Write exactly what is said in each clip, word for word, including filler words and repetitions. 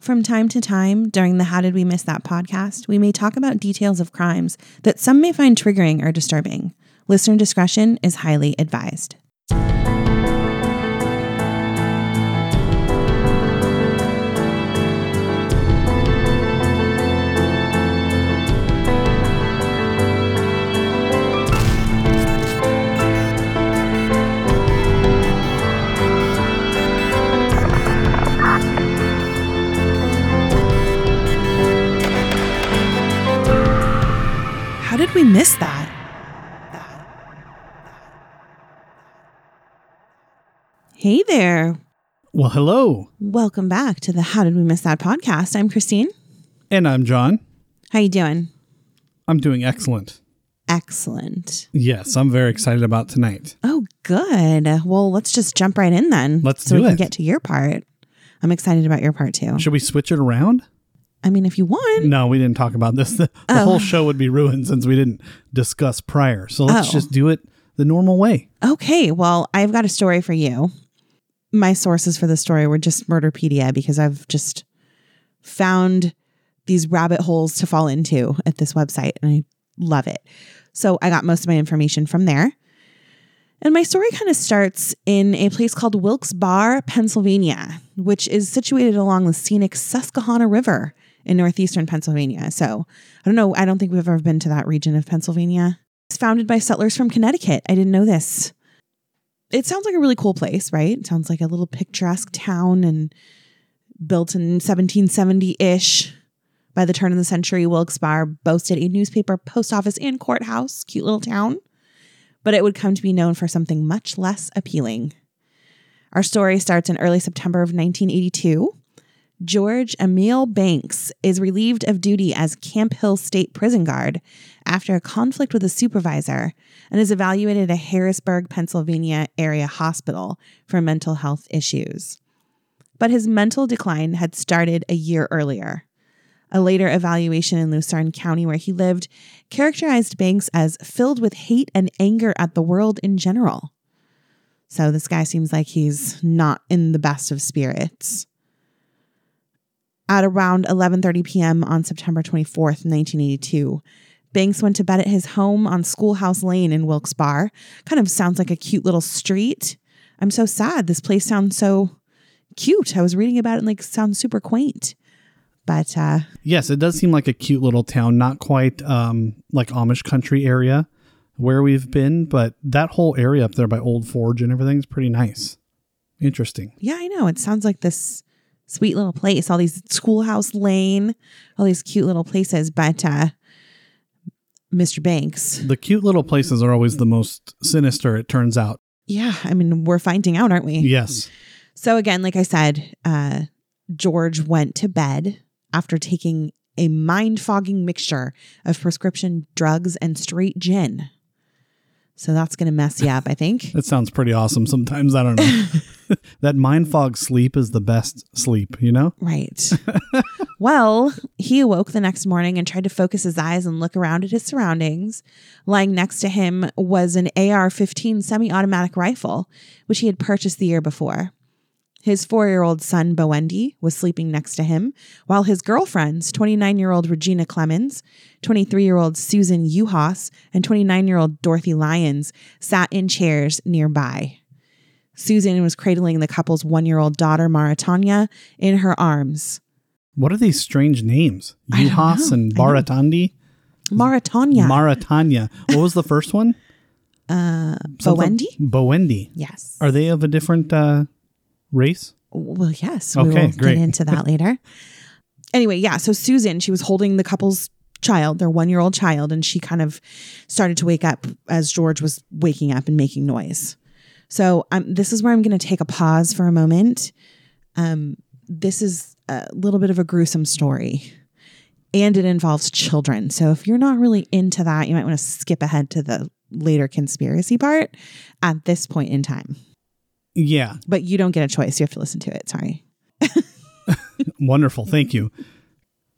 From time to time, during the How Did We Miss That podcast, we may talk about details of crimes that some may find triggering or disturbing. Listener discretion is highly advised. We missed that. Hey there. Well, hello. Welcome back to the How Did We Miss That podcast. I'm Christine. And I'm John. How you doing? I'm doing excellent. Excellent. Yes, I'm very excited about tonight. Oh, good. Well, let's just jump right in then. Let's do it. So we can get to your part. I'm excited about your part too. Should we switch it around? I mean, if you want. No, we didn't talk about this. The, the oh. whole show would be ruined since we didn't discuss prior. So let's oh. just do it the normal way. Okay. Well, I've got a story for you. My sources for the story were just Murderpedia because I've just found these rabbit holes to fall into at this website. And I love it. So I got most of my information from there. And my story kind of starts in a place called Wilkes-Barre, Pennsylvania, which is situated along the scenic Susquehanna River in northeastern Pennsylvania. So I don't know. I don't think we've ever been to that region of Pennsylvania. It's founded by settlers from Connecticut. I didn't know this. It sounds like a really cool place, right? It sounds like a little picturesque town and built in seventeen seventy-ish. By the turn of the century, Wilkes-Barre boasted a newspaper, post office, and courthouse. Cute little town. But it would come to be known for something much less appealing. Our story starts in early September of nineteen eighty-two. George Emil Banks is relieved of duty as Camp Hill State Prison guard after a conflict with a supervisor and is evaluated at Harrisburg, Pennsylvania area hospital for mental health issues. But his mental decline had started a year earlier. A later evaluation in Lucerne County, where he lived, characterized Banks as filled with hate and anger at the world in general. So this guy seems like he's not in the best of spirits. At around eleven thirty p.m. on September twenty-fourth, nineteen eighty-two, Banks went to bed at his home on Schoolhouse Lane in Wilkes-Barre. Kind of sounds like a cute little street. I'm so sad. This place sounds so cute. I was reading about it and like sounds super quaint. But, uh, yes, it does seem like a cute little town, not quite um, like Amish country area where we've been. But that whole area up there by Old Forge and everything is pretty nice. Interesting. Yeah, I know. It sounds like this sweet little place, all these Schoolhouse Lane, all these cute little places. But uh, Mister Banks. The cute little places are always the most sinister, it turns out. Yeah. I mean, we're finding out, aren't we? Yes. So, again, like I said, uh, George went to bed after taking a mind-fogging mixture of prescription drugs and straight gin. So that's going to mess you up, I think. That sounds pretty awesome sometimes. I don't know. That mind fog sleep is the best sleep, you know? Right. Well, he awoke the next morning and tried to focus his eyes and look around at his surroundings. Lying next to him was an A R fifteen semi-automatic rifle, which he had purchased the year before. His four-year-old son, Bowendi, was sleeping next to him, while his girlfriends, twenty-nine-year-old Regina Clemens, twenty-three-year-old Susan Yuhas, and twenty-nine-year-old Dorothy Lyons, sat in chairs nearby. Susan was cradling the couple's one-year-old daughter, Maritania, in her arms. What are these strange names? Yuhas and Maritandi? Maritania. Maritania. What was the first one? Uh, Bowendi? Bowendi. Yes. Are they of a different... Uh, race? Well, yes. Okay, we will great. Get into that later. Anyway, yeah. So Susan, she was holding the couple's child, their one-year-old child, and she kind of started to wake up as George was waking up and making noise. So um, this is where I'm going to take a pause for a moment. Um, this is a little bit of a gruesome story, and it involves children. So if you're not really into that, you might want to skip ahead to the later conspiracy part at this point in time. Yeah. But you don't get a choice. You have to listen to it. Sorry. Wonderful. Thank you.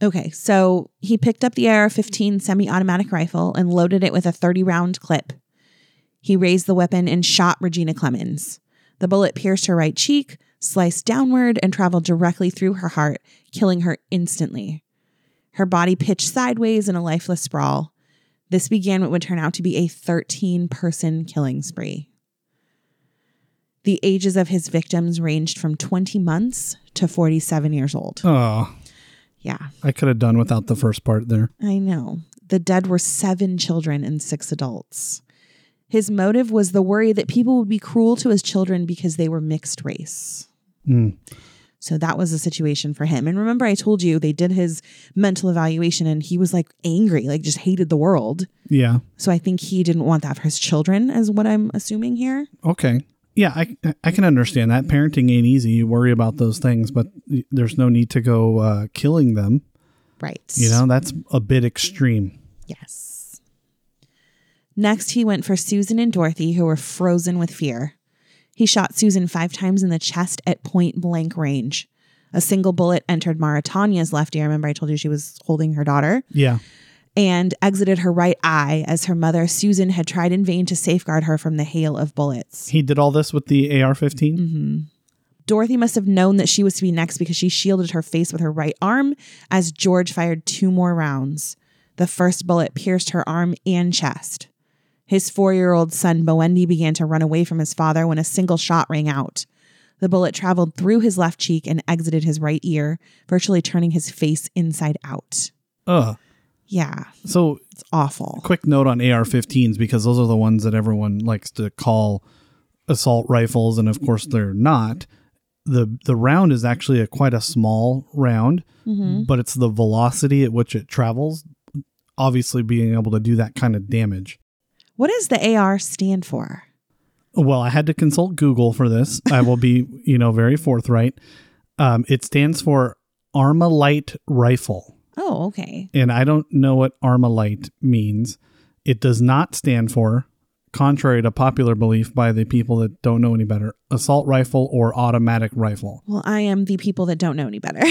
Okay. So he picked up the A R fifteen semi-automatic rifle and loaded it with a thirty round clip. He raised the weapon and shot Regina Clemens. The bullet pierced her right cheek, sliced downward and traveled directly through her heart, killing her instantly. Her body pitched sideways in a lifeless sprawl. This began what would turn out to be a thirteen-person killing spree. The ages of his victims ranged from twenty months to forty-seven years old. Oh. Yeah. I could have done without the first part there. I know. The dead were seven children and six adults. His motive was the worry that people would be cruel to his children because they were mixed race. Mm. So that was the situation for him. And remember, I told you they did his mental evaluation and he was like angry, like just hated the world. Yeah. So I think he didn't want that for his children is what I'm assuming here. Okay. Yeah, I, I can understand that. Parenting ain't easy. You worry about those things, but there's no need to go uh, killing them. Right. You know, that's a bit extreme. Yes. Next, he went for Susan and Dorothy, who were frozen with fear. He shot Susan five times in the chest at point-blank range. A single bullet entered Maritania's left ear. Remember, I told you she was holding her daughter? Yeah. And exited her right eye as her mother, Susan, had tried in vain to safeguard her from the hail of bullets. He did all this with the A R fifteen? Mm-hmm. Dorothy must have known that she was to be next because she shielded her face with her right arm as George fired two more rounds. The first bullet pierced her arm and chest. His four-year-old son, Bowendi, began to run away from his father when a single shot rang out. The bullet traveled through his left cheek and exited his right ear, virtually turning his face inside out. Ugh. Yeah. So it's awful. Quick note on A R fifteens, because those are the ones that everyone likes to call assault rifles, and of course they're not. The the round is actually a quite a small round, mm-hmm. but it's the velocity at which it travels, obviously being able to do that kind of damage. What does the A R stand for? Well, I had to consult Google for this. I will be, you know, very forthright. Um, it stands for Armalite Rifle. Oh, okay. And I don't know what Armalite means. It does not stand for, contrary to popular belief by the people that don't know any better, assault rifle or automatic rifle. Well, I am the people that don't know any better.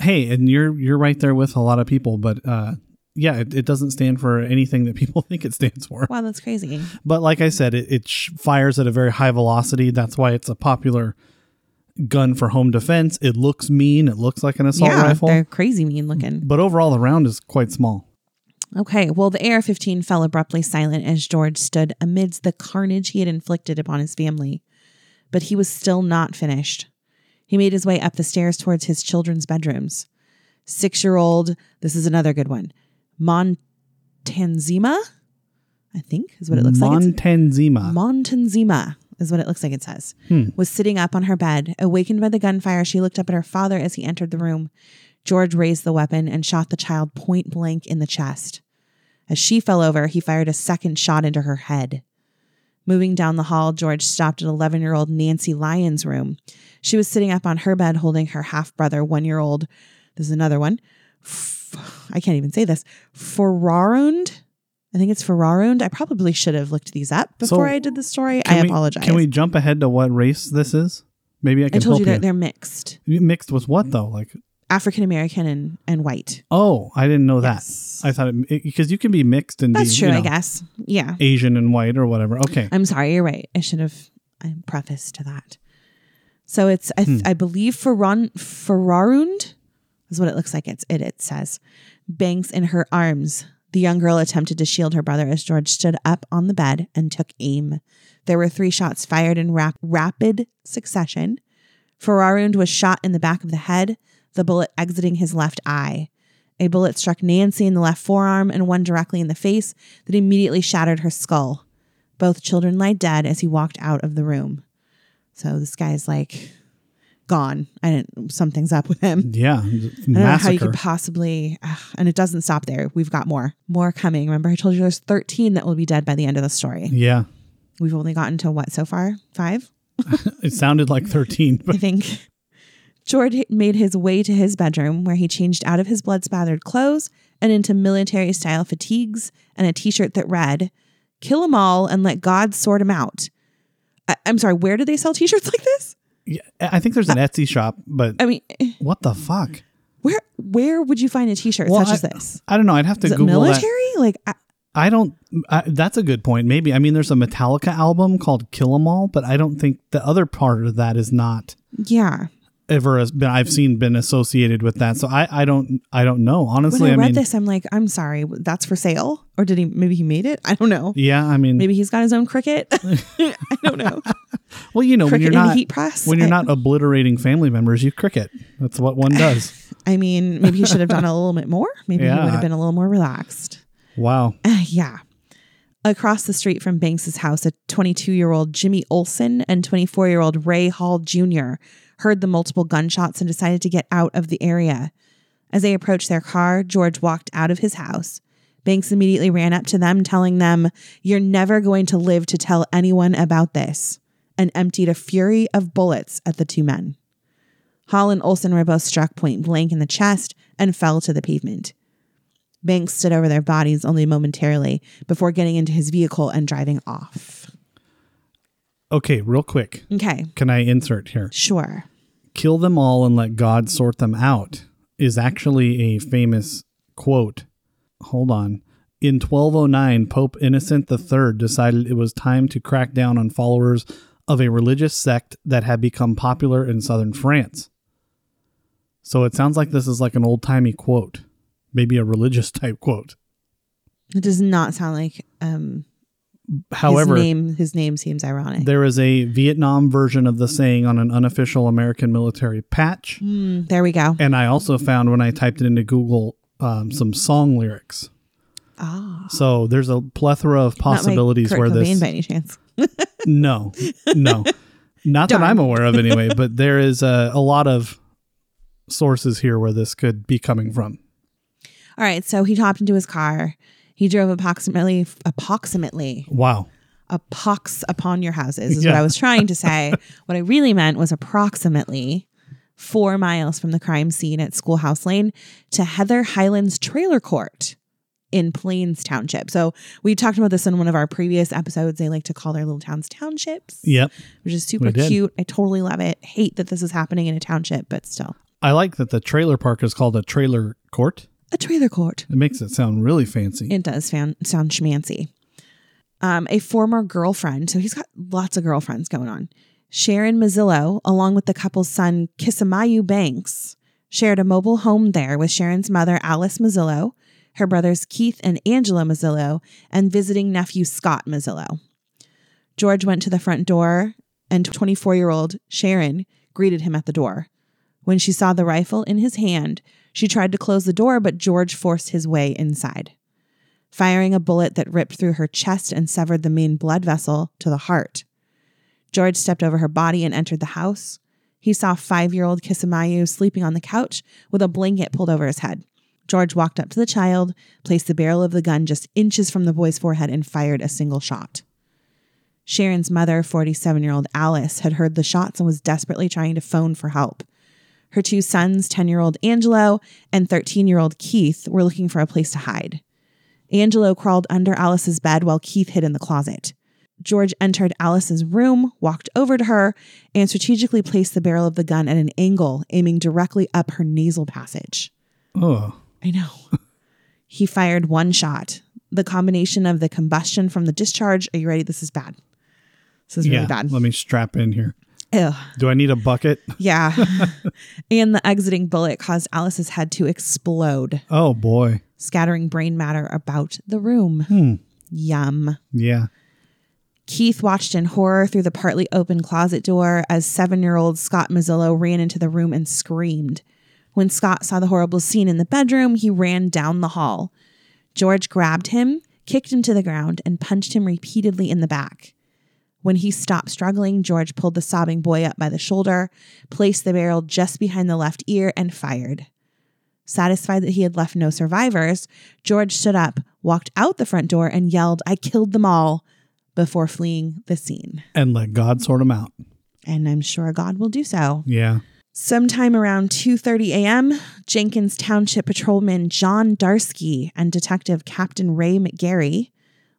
Hey, and you're you're right there with a lot of people, but... Uh, Yeah, it, it doesn't stand for anything that people think it stands for. Wow, that's crazy. But like I said, it, it sh- fires at a very high velocity. That's why it's a popular gun for home defense. It looks mean. It looks like an assault yeah, rifle. Yeah, they're crazy mean looking. But overall, the round is quite small. Okay, well, the A R fifteen fell abruptly silent as George stood amidst the carnage he had inflicted upon his family. But he was still not finished. He made his way up the stairs towards his children's bedrooms. Six-year-old, this is another good one. Montanzima, I think is what it looks Montanzima. like. Montanzima. Montanzima is what it looks like it says. Hmm. Was sitting up on her bed. Awakened by the gunfire, she looked up at her father as he entered the room. George raised the weapon and shot the child point blank in the chest. As she fell over, he fired a second shot into her head. Moving down the hall, George stopped at eleven-year-old Nancy Lyons' room. She was sitting up on her bed holding her half-brother, one-year-old, this is another one, I can't even say this. Ferrarund. I think it's Ferrarund. I probably should have looked these up before so I did the story. I we, apologize. Can we jump ahead to what race this is? Maybe I can I told help you. That you. They're mixed. Mixed with what though? Like African-American and, and white. Oh, I didn't know yes. that. I thought it, because you can be mixed and that's be, true, you know, I guess. Yeah. Asian and white or whatever. Okay. I'm sorry. You're right. I should have I prefaced to that. So it's, I, th- hmm. I believe Ferrarund. Ferrarund. Is what it looks like it's, it it says. Banks in her arms. The young girl attempted to shield her brother as George stood up on the bed and took aim. There were three shots fired in rap- rapid succession. Ferrarund was shot in the back of the head, the bullet exiting his left eye. A bullet struck Nancy in the left forearm and one directly in the face that immediately shattered her skull. Both children lay dead as he walked out of the room. So this guy's like... gone. I didn't, something's up with him. Yeah. Massacre. I don't know how you could possibly, uh, and it doesn't stop there. We've got more, more coming. Remember I told you there's thirteen that will be dead by the end of the story. Yeah. We've only gotten to what so far? Five? It sounded like thirteen. But. I think. George made his way to his bedroom where he changed out of his blood spattered clothes and into military style fatigues and a t-shirt that read, "Kill 'em all and let God sort 'em out." I- I'm sorry. Where do they sell t-shirts like this? Yeah, I think there's an Etsy shop, but I mean, what the fuck? Where where would you find a t-shirt well, such I, as this? I don't know. I'd have to Is Google it military? That. Like, I, I don't, I, that's a good point. Maybe, I mean, there's a Metallica album called Kill 'Em All, but I don't think the other part of that is not. Yeah. Ever has been, I've seen been associated with that. So I, I don't, I don't know. Honestly, when I, I read mean, this, I'm like, I'm sorry, that's for sale, or did he? Maybe he made it. I don't know. Yeah, I mean, maybe he's got his own Cricut. I don't know. Well, you know, Cricut when you're not heat press, when you're not obliterating family members, you Cricut. That's what one does. I mean, maybe he should have done a little bit more. Maybe yeah. he would have been a little more relaxed. Wow. Uh, yeah. Across the street from Banks's house, a twenty-two-year-old Jimmy Olsen and twenty-four-year-old Ray Hall Junior heard the multiple gunshots and decided to get out of the area. As they approached their car, George walked out of his house. Banks immediately ran up to them, telling them, "You're never going to live to tell anyone about this," and emptied a fury of bullets at the two men. Hall and Olsen were both struck point blank in the chest and fell to the pavement. Banks stood over their bodies only momentarily before getting into his vehicle and driving off. Okay, real quick. Okay. Can I insert here? Sure. "Kill them all and let God sort them out" is actually a famous quote. Hold on. "In twelve oh nine, Pope Innocent the Third decided it was time to crack down on followers of a religious sect that had become popular in southern France." So it sounds like this is like an old-timey quote. Maybe a religious type quote. It does not sound like... Um, However, his name, his name seems ironic. There is a Vietnam version of the saying on an unofficial American military patch. Mm, there we go. And I also found, when I typed it into Google, um, some song lyrics. Ah. So there's a plethora of possibilities. Not like Kurt where Cobain this. By any chance? No, no, not Darn. That I'm aware of, anyway. But there is a, a lot of sources here where this could be coming from. All right, so he hopped into his car. He drove approximately, approximately. Wow. A pox upon your houses is yeah. what I was trying to say. What I really meant was approximately four miles from the crime scene at Schoolhouse Lane to Heather Highland's Trailer Court in Plains Township. So we talked about this in one of our previous episodes. They like to call their little towns townships. Yep. Which is super cute. I totally love it. Hate that this is happening in a township, but still. I like that the trailer park is called a trailer court. A trailer court. It makes it sound really fancy. It does sound, sound schmancy. Um, a former girlfriend, so he's got lots of girlfriends going on. Sharon Mazzillo, along with the couple's son, Kisamayu Banks, shared a mobile home there with Sharon's mother, Alice Mazzillo, her brothers, Keith and Angela Mazzillo, and visiting nephew, Scott Mazzillo. George went to the front door, and twenty-four-year-old Sharon greeted him at the door. When she saw the rifle in his hand, she tried to close the door, but George forced his way inside, firing a bullet that ripped through her chest and severed the main blood vessel to the heart. George stepped over her body and entered the house. He saw five-year-old Kisamayu sleeping on the couch with a blanket pulled over his head. George walked up to the child, placed the barrel of the gun just inches from the boy's forehead, and fired a single shot. Sharon's mother, forty-seven-year-old Alice, had heard the shots and was desperately trying to phone for help. Her two sons, ten-year-old Angelo and thirteen-year-old Keith, were looking for a place to hide. Angelo crawled under Alice's bed while Keith hid in the closet. George entered Alice's room, walked over to her, and strategically placed the barrel of the gun at an angle, aiming directly up her nasal passage. Oh. I know. He fired one shot. The combination of the combustion from the discharge. Are you ready? This is bad. This is yeah, really bad. Let me strap in here. Ew. Do I need a bucket? Yeah. And the exiting bullet caused Alice's head to explode. Oh, boy. Scattering brain matter about the room. Hmm. Yum. Yeah. Keith watched in horror through the partly open closet door as seven-year-old Scott Mazzillo ran into the room and screamed. When Scott saw the horrible scene in the bedroom, he ran down the hall. George grabbed him, kicked him to the ground, and punched him repeatedly in the back. When he stopped struggling, George pulled the sobbing boy up by the shoulder, placed the barrel just behind the left ear, and fired. Satisfied that he had left no survivors, George stood up, walked out the front door, and yelled, "I killed them all," before fleeing the scene. And let God sort them out. And I'm sure God will do so. Yeah. Sometime around two thirty a.m., Jenkins Township Patrolman John Darski and Detective Captain Ray McGarry,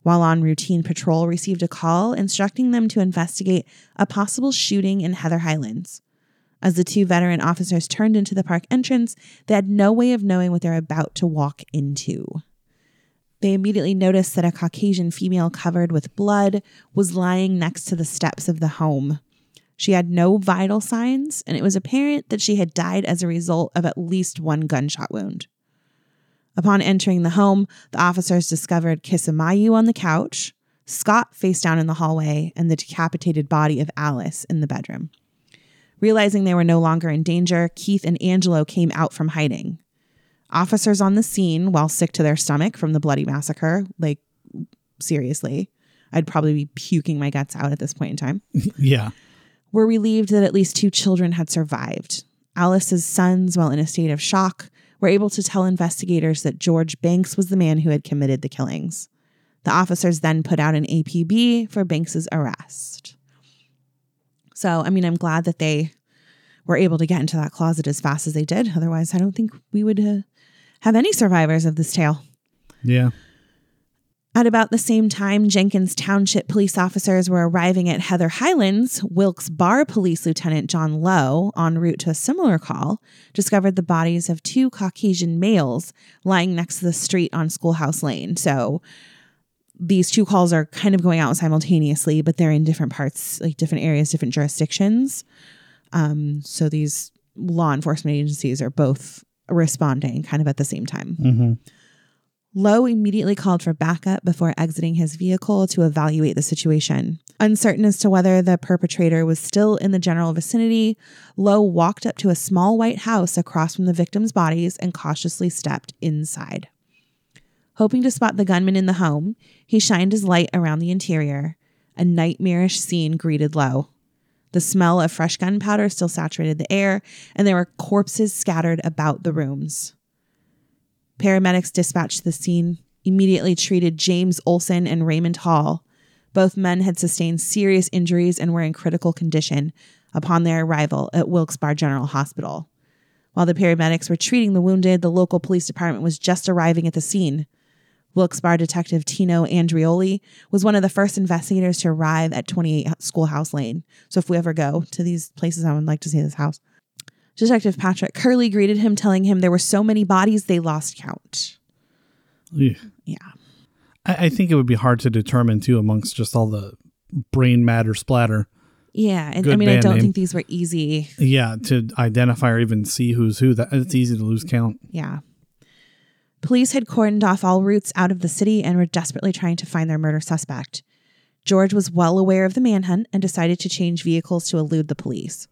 while on routine patrol, received a call instructing them to investigate a possible shooting in Heather Highlands. As the two veteran officers turned into the park entrance, they had no way of knowing what they're about to walk into. They immediately noticed that a Caucasian female covered with blood was lying next to the steps of the home. She had no vital signs, and it was apparent that she had died as a result of at least one gunshot wound. Upon entering the home, the officers discovered Kisamayu on the couch, Scott face down in the hallway, and the decapitated body of Alice in the bedroom. Realizing they were no longer in danger, Keith and Angelo came out from hiding. Officers on the scene, while sick to their stomach from the bloody massacre, like, seriously, I'd probably be puking my guts out at this point in time. Yeah. Were relieved that at least two children had survived. Alice's sons, while in a state of shock, were able to tell investigators that George Banks was the man who had committed the killings. The officers then put out an A P B for Banks's arrest. So, I mean, I'm glad that they were able to get into that closet as fast as they did. Otherwise, I don't think we would uh, have any survivors of this tale. Yeah. At about the same time, Jenkins Township police officers were arriving at Heather Highland's, Wilkes-Barre Police Lieutenant John Lowe, en route to a similar call, discovered the bodies of two Caucasian males lying next to the street on Schoolhouse Lane. So these two calls are kind of going out simultaneously, but they're in different parts, like different areas, different jurisdictions. Um, so these law enforcement agencies are both responding kind of at the same time. Mm-hmm. Lowe immediately called for backup before exiting his vehicle to evaluate the situation. Uncertain as to whether the perpetrator was still in the general vicinity, Lowe walked up to a small white house across from the victims' bodies and cautiously stepped inside. Hoping to spot the gunman in the home, he shined his light around the interior. A nightmarish scene greeted Lowe. The smell of fresh gunpowder still saturated the air, and there were corpses scattered about the rooms. Paramedics dispatched to the scene immediately treated James Olsen and Raymond Hall. Both men had sustained serious injuries and were in critical condition upon their arrival at Wilkes-Barre General Hospital. While the paramedics were treating the wounded, the local police department was just arriving at the scene. Wilkes-Barre Detective Tino Andrioli was one of the first investigators to arrive at twenty-eight Schoolhouse Lane. So if we ever go to these places, I would like to see this house. Detective Patrick Curley greeted him, telling him there were so many bodies they lost count. Ew. Yeah. I, I think it would be hard to determine, too, amongst just all the brain matter splatter. Yeah. And Good I mean, I don't name. think these were easy. Yeah. To identify or even see who's who. That It's easy to lose count. Yeah. Police had cordoned off all routes out of the city and were desperately trying to find their murder suspect. George was well aware of the manhunt and decided to change vehicles to elude the police.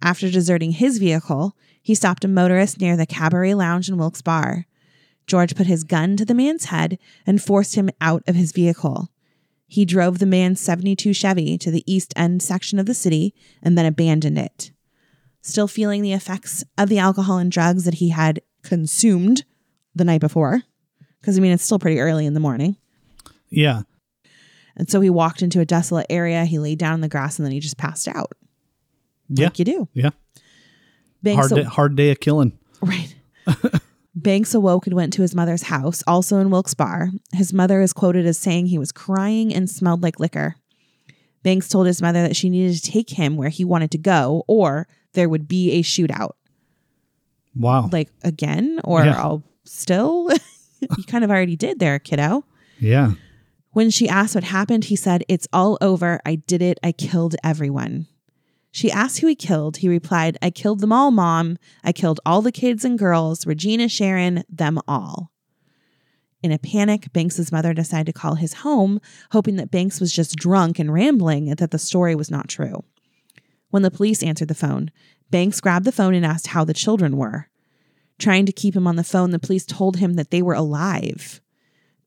After deserting his vehicle, he stopped a motorist near the Cabaret Lounge in Wilkes-Barre. George put his gun to the man's head and forced him out of his vehicle. He drove the man's seventy-two Chevy to the East End section of the city and then abandoned it. Still feeling the effects of the alcohol and drugs that he had consumed the night before, because I mean it's still pretty early in the morning. Yeah. And so he walked into a desolate area, he lay down in the grass, and then he just passed out. Yeah. Like you do. Yeah. Banks hard, aw- day, hard day of killing. Right. Banks awoke and went to his mother's house, also in Wilkes-Barre. His mother is quoted as saying he was crying and smelled like liquor. Banks told his mother that she needed to take him where he wanted to go or there would be a shootout. Wow. Like again or yeah. I'll still? You kind of already did there, kiddo. Yeah. When she asked what happened, he said, "It's all over. I did it. I killed everyone." She asked who he killed. He replied, "I killed them all, Mom. I killed all the kids and girls, Regina, Sharon, them all." In a panic, Banks's mother decided to call his home, hoping that Banks was just drunk and rambling and that the story was not true. When the police answered the phone, Banks grabbed the phone and asked how the children were. Trying to keep him on the phone, the police told him that they were alive.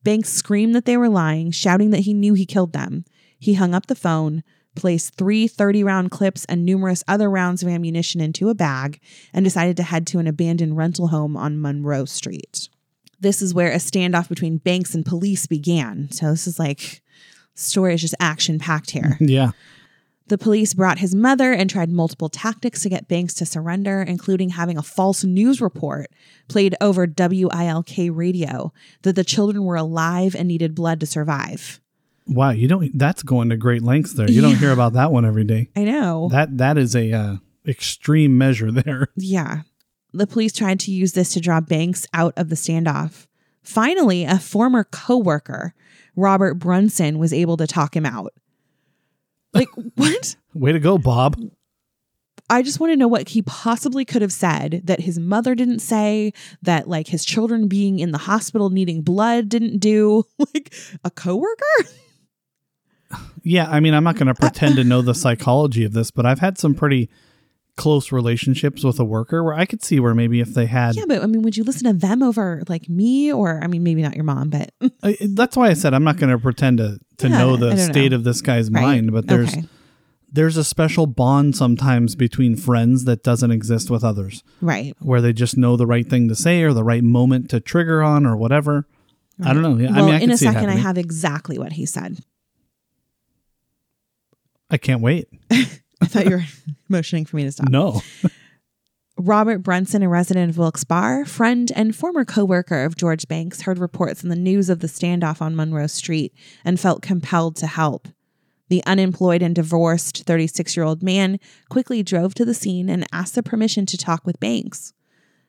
Banks screamed that they were lying, shouting that he knew he killed them. He hung up the phone, placed three thirty-round clips and numerous other rounds of ammunition into a bag, and decided to head to an abandoned rental home on Monroe Street. This is where a standoff between Banks and police began. So this is like, story is just action-packed here. Yeah. The police brought his mother and tried multiple tactics to get Banks to surrender, including having a false news report played over W I L K radio that the children were alive and needed blood to survive. Wow, you don't that's going to great lengths there. You yeah. don't hear about that one every day. I know. That that is a uh, extreme measure there. Yeah. The police tried to use this to draw Banks out of the standoff. Finally, a former coworker, Robert Brunson, was able to talk him out. Like, what? Way to go, Bob. I just want to know what he possibly could have said that his mother didn't say, that like his children being in the hospital needing blood didn't do. Like, a coworker? Yeah, I mean, I'm not going to pretend to know the psychology of this, but I've had some pretty close relationships with a worker where I could see where maybe if they had... Yeah, but I mean, would you listen to them over like me? Or, I mean, maybe not your mom, but... I, that's why I said I'm not going to pretend to to yeah, know the state know. of this guy's right? mind, but there's... Okay. There's a special bond sometimes between friends that doesn't exist with others. Right. Where they just know the right thing to say or the right moment to trigger on or whatever. Right. I don't know. Well, I mean, I in a second, I have exactly what he said. I can't wait. I thought you were motioning for me to stop. No. Robert Brunson, a resident of Wilkes-Barre, friend and former co-worker of George Banks, heard reports in the news of the standoff on Monroe Street and felt compelled to help. The unemployed and divorced thirty-six-year-old man quickly drove to the scene and asked for permission to talk with Banks.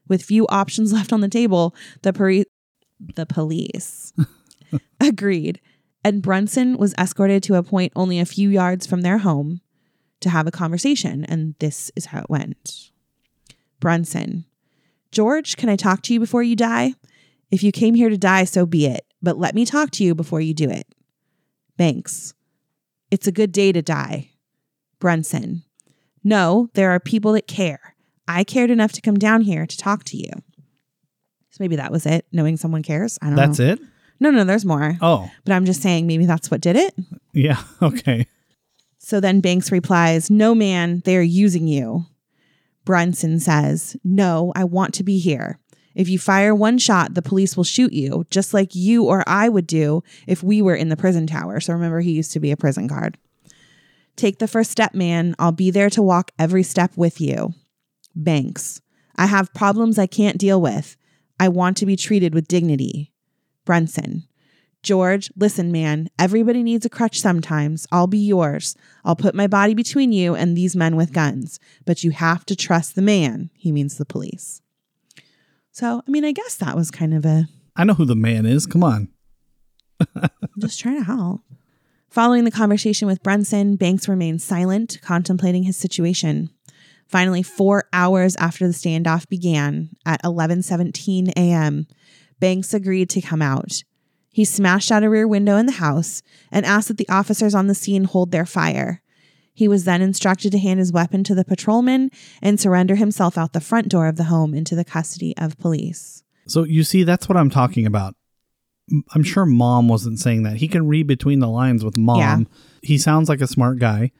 With few options left on the table, the, peri- the police agreed, and Brunson was escorted to a point only a few yards from their home to have a conversation, and this is how it went. Brunson: George, can I talk to you before you die? If you came here to die, so be it, but let me talk to you before you do it. Banks: It's a good day to die. Brunson: No, there are people that care. I cared enough to come down here to talk to you. So maybe that was it, knowing someone cares. I don't that's know. That's it? No, no, there's more. Oh. But I'm just saying maybe that's what did it. Yeah, okay. So then Banks replies, No, man, they are using you. Brunson says, No, I want to be here. If you fire one shot, the police will shoot you, just like you or I would do if we were in the prison tower. So remember, he used to be a prison guard. Take the first step, man. I'll be there to walk every step with you. Banks: I have problems I can't deal with. I want to be treated with dignity. Brunson: George, listen, man. Everybody needs a crutch sometimes. I'll be yours. I'll put my body between you and these men with guns. But you have to trust the man. He means the police. So, I mean, I guess that was kind of a... I know who the man is. Come on. Just trying to help. Following the conversation with Brunson, Banks remained silent, contemplating his situation. Finally, four hours after the standoff began, at eleven seventeen a.m., Banks agreed to come out. He smashed out a rear window in the house and asked that the officers on the scene hold their fire. He was then instructed to hand his weapon to the patrolman and surrender himself out the front door of the home into the custody of police. So you see, that's what I'm talking about. I'm sure mom wasn't saying that. He can read between the lines with mom. Yeah. He sounds like a smart guy,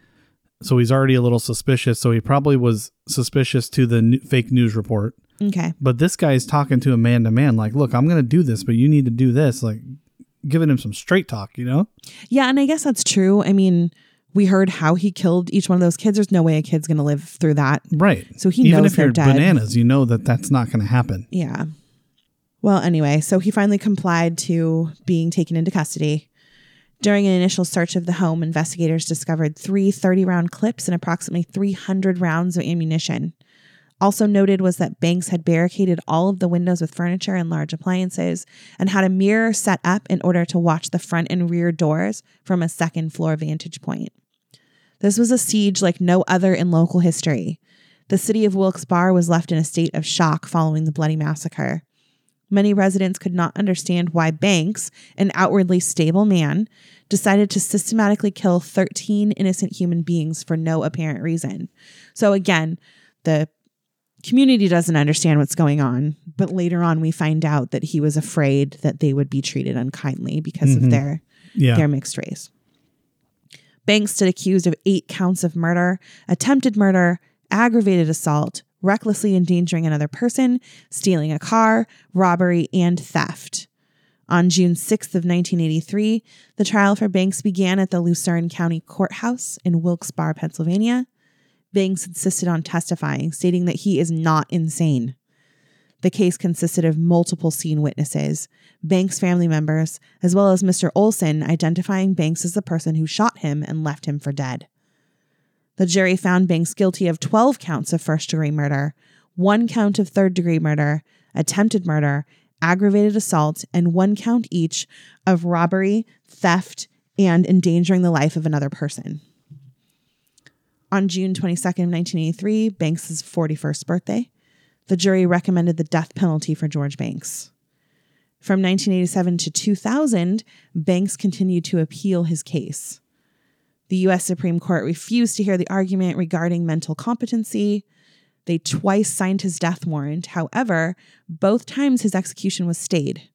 so he's already a little suspicious. So he probably was suspicious to the new fake news report. Okay. But this guy's talking to him man to man, like, look, I'm going to do this, but you need to do this. Like, giving him some straight talk, you know? Yeah, and I guess that's true. I mean... We heard how he killed each one of those kids. There's no way a kid's going to live through that. Right. So he knows Even if they're you're dead. Bananas, you know that that's not going to happen. Yeah. Well, anyway, so he finally complied to being taken into custody. During an initial search of the home, investigators discovered three thirty-round clips and approximately three hundred rounds of ammunition. Also noted was that Banks had barricaded all of the windows with furniture and large appliances and had a mirror set up in order to watch the front and rear doors from a second floor vantage point. This was a siege like no other in local history. The city of Wilkes-Barre was left in a state of shock following the bloody massacre. Many residents could not understand why Banks, an outwardly stable man, decided to systematically kill thirteen innocent human beings for no apparent reason. So again, the community doesn't understand what's going on, but later on we find out that he was afraid that they would be treated unkindly because mm-hmm. of their, yeah. their mixed race. Banks stood accused of eight counts of murder, attempted murder, aggravated assault, recklessly endangering another person, stealing a car, robbery, and theft. On June sixth of nineteen eighty-three, the trial for Banks began at the Lucerne County Courthouse in Wilkes-Barre, Pennsylvania. Banks insisted on testifying, stating that he is not insane. The case consisted of multiple scene witnesses, Banks' family members, as well as Mister Olsen identifying Banks as the person who shot him and left him for dead. The jury found Banks guilty of twelve counts of first-degree murder, one count of third-degree murder, attempted murder, aggravated assault, and one count each of robbery, theft, and endangering the life of another person. On June twenty-second, nineteen eighty-three, Banks's forty-first birthday, the jury recommended the death penalty for George Banks. From nineteen eighty-seven to two thousand, Banks continued to appeal his case. The U S Supreme Court refused to hear the argument regarding mental competency. They twice signed his death warrant. However, both times his execution was stayed.